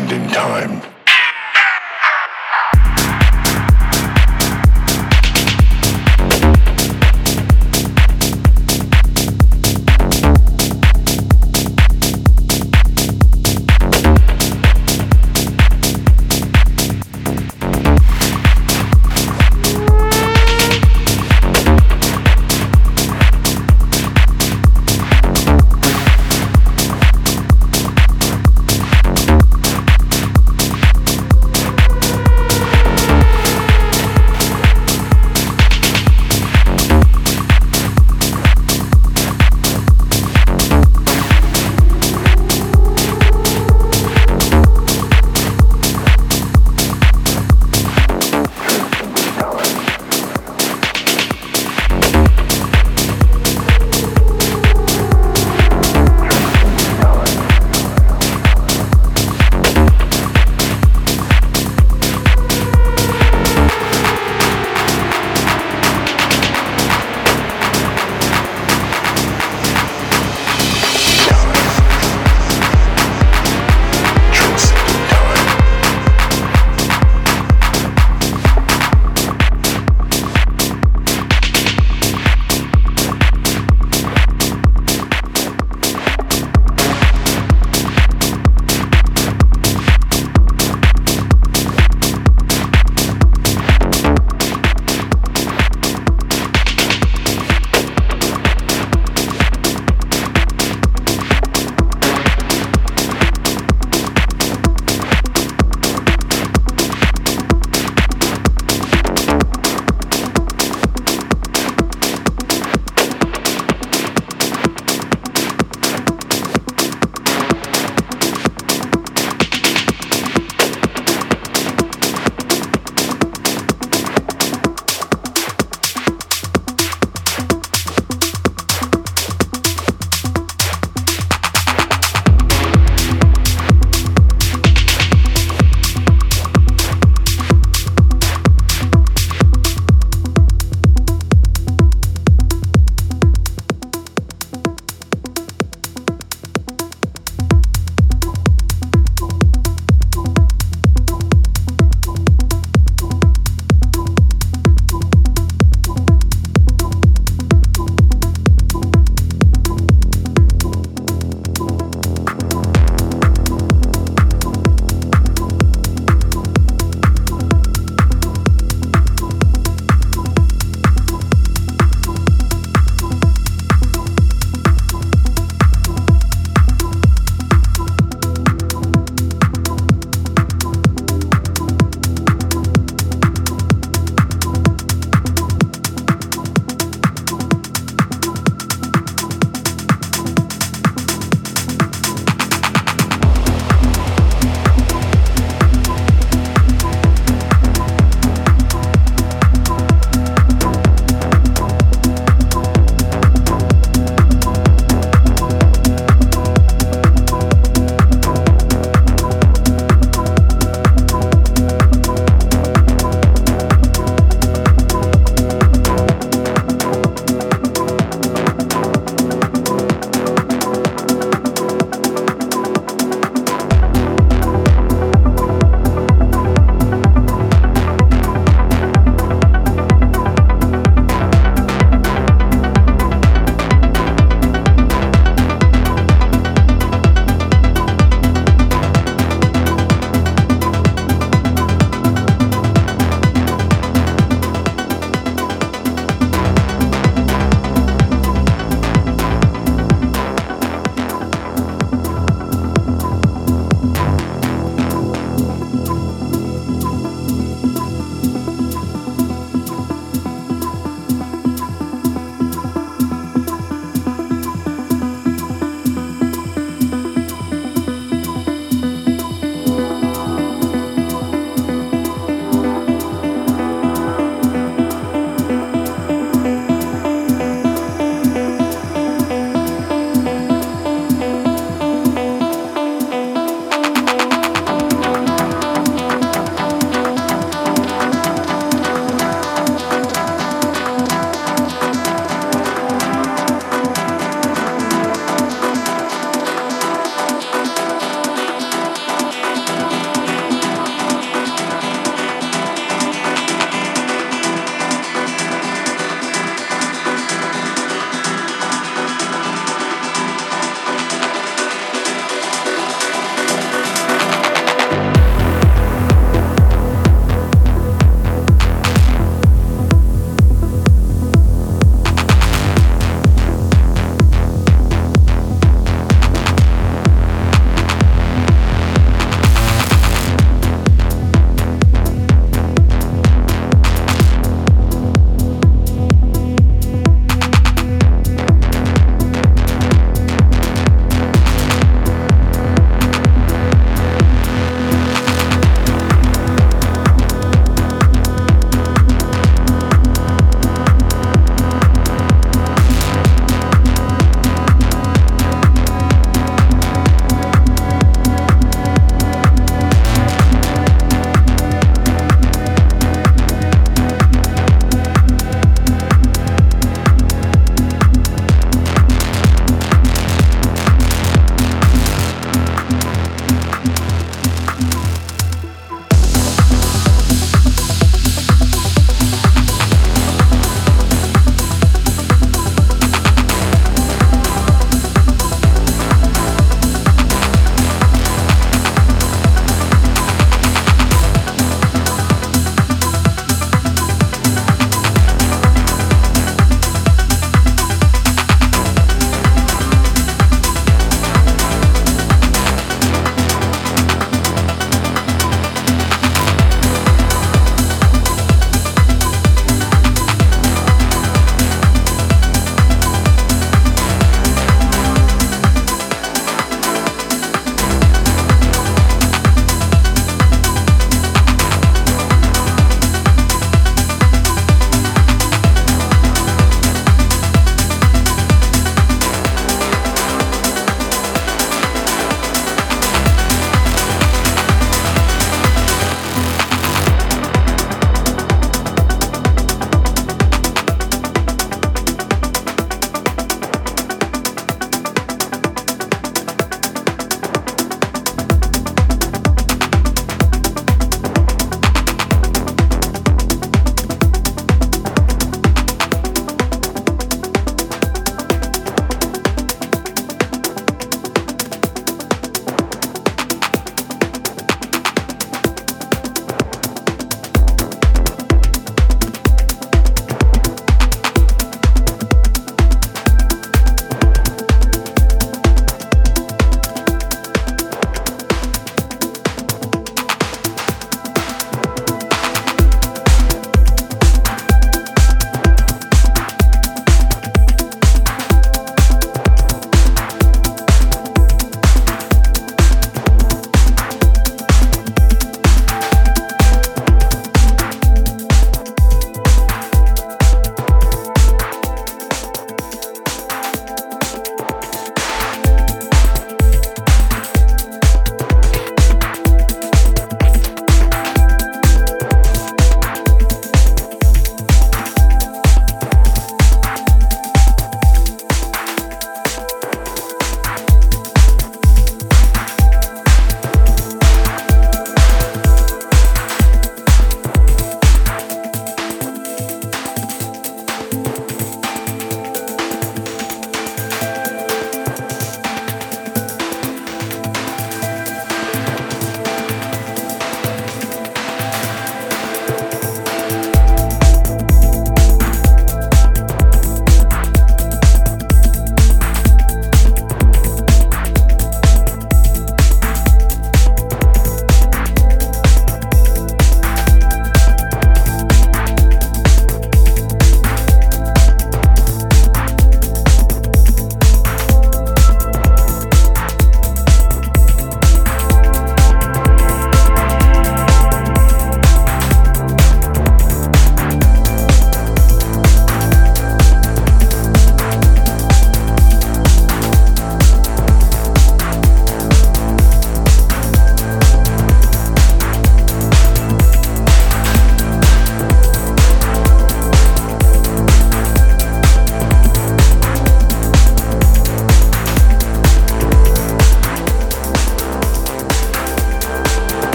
listened in time.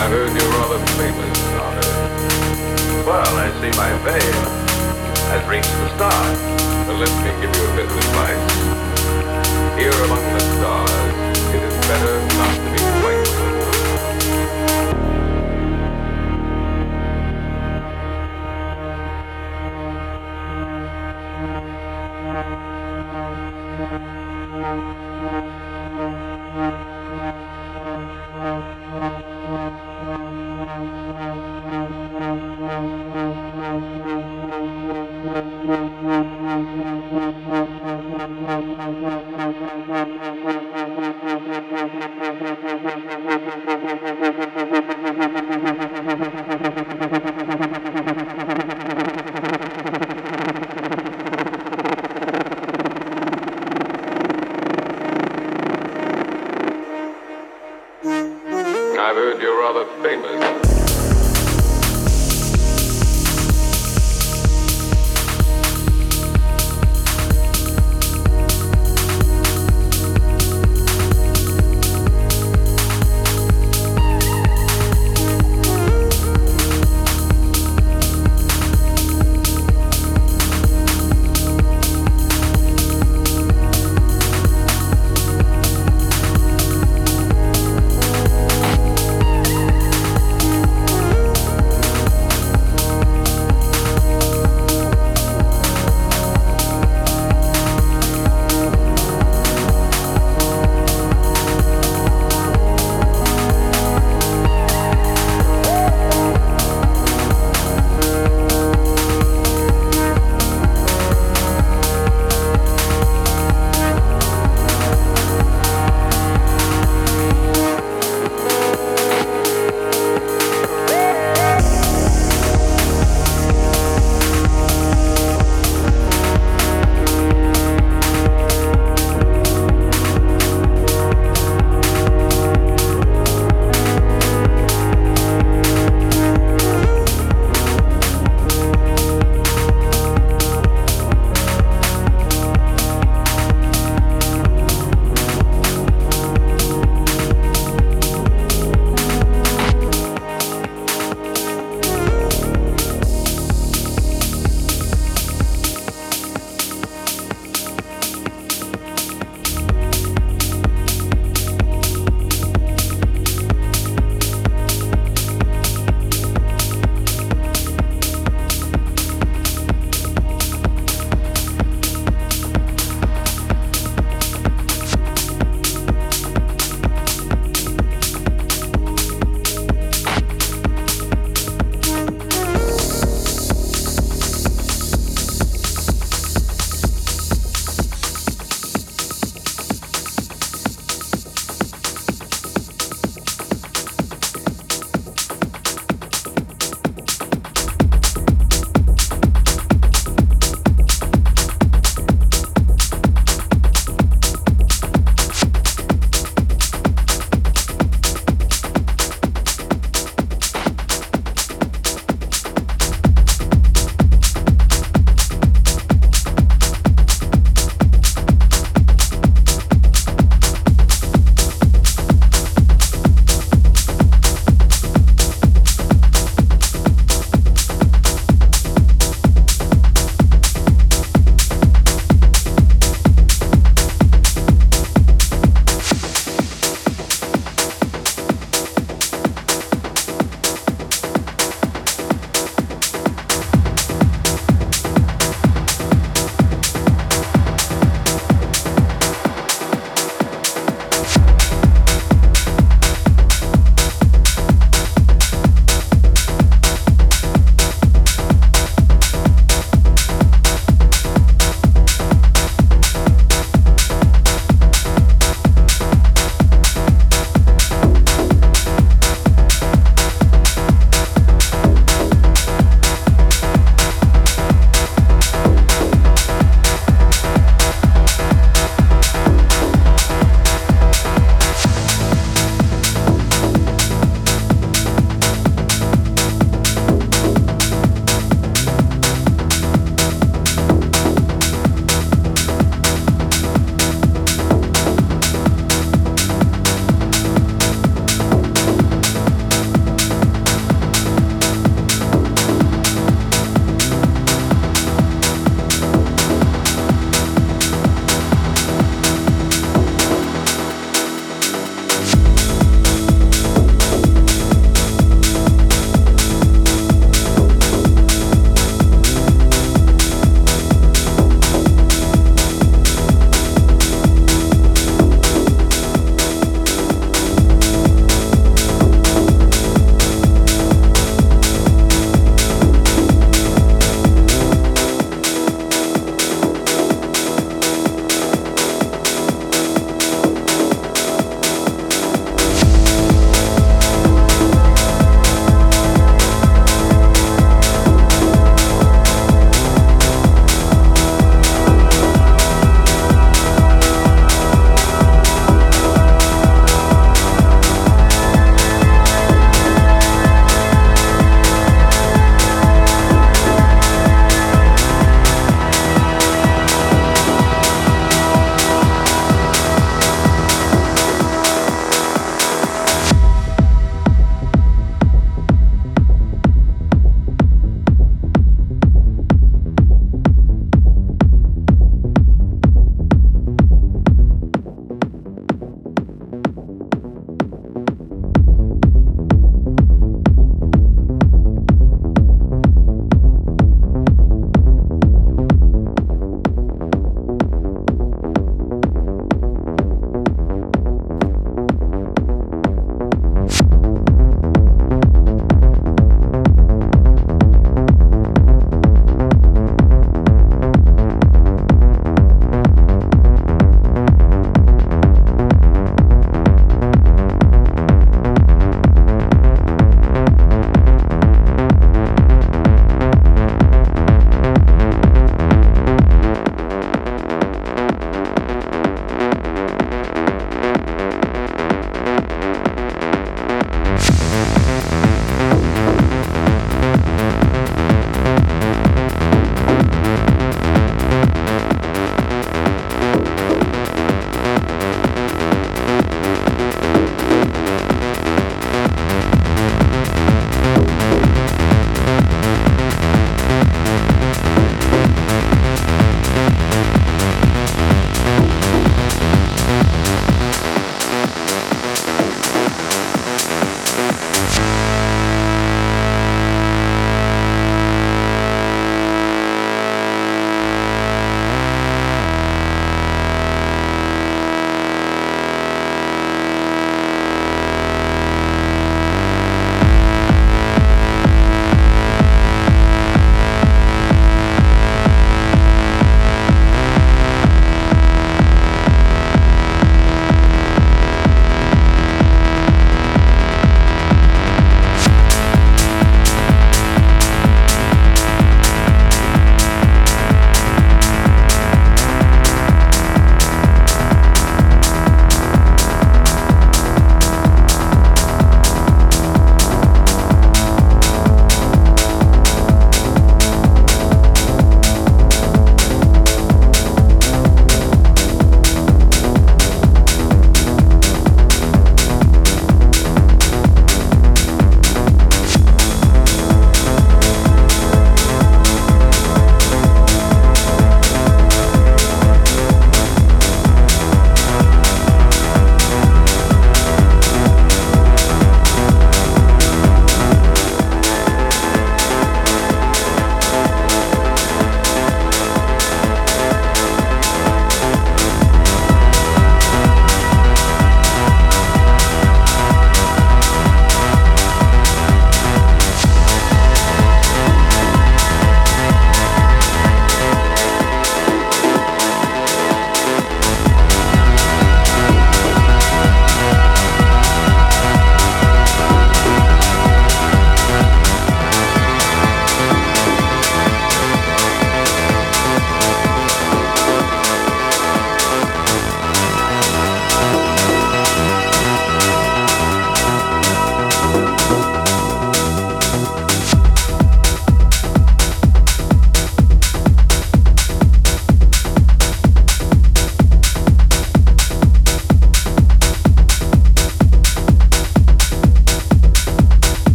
I heard you're rather famous on Earth. Well, I see my fame has reached the stars. But let me give you a bit of advice. Here among the stars, it is better not to be frightened.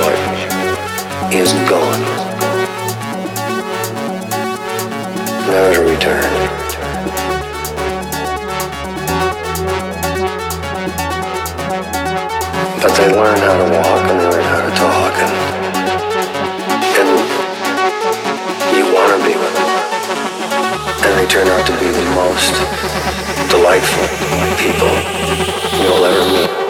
north is gone. Never to return. But they learn how to walk and they learn how to talk and you want to be with them. And they turn out to be the most delightful people you'll ever meet.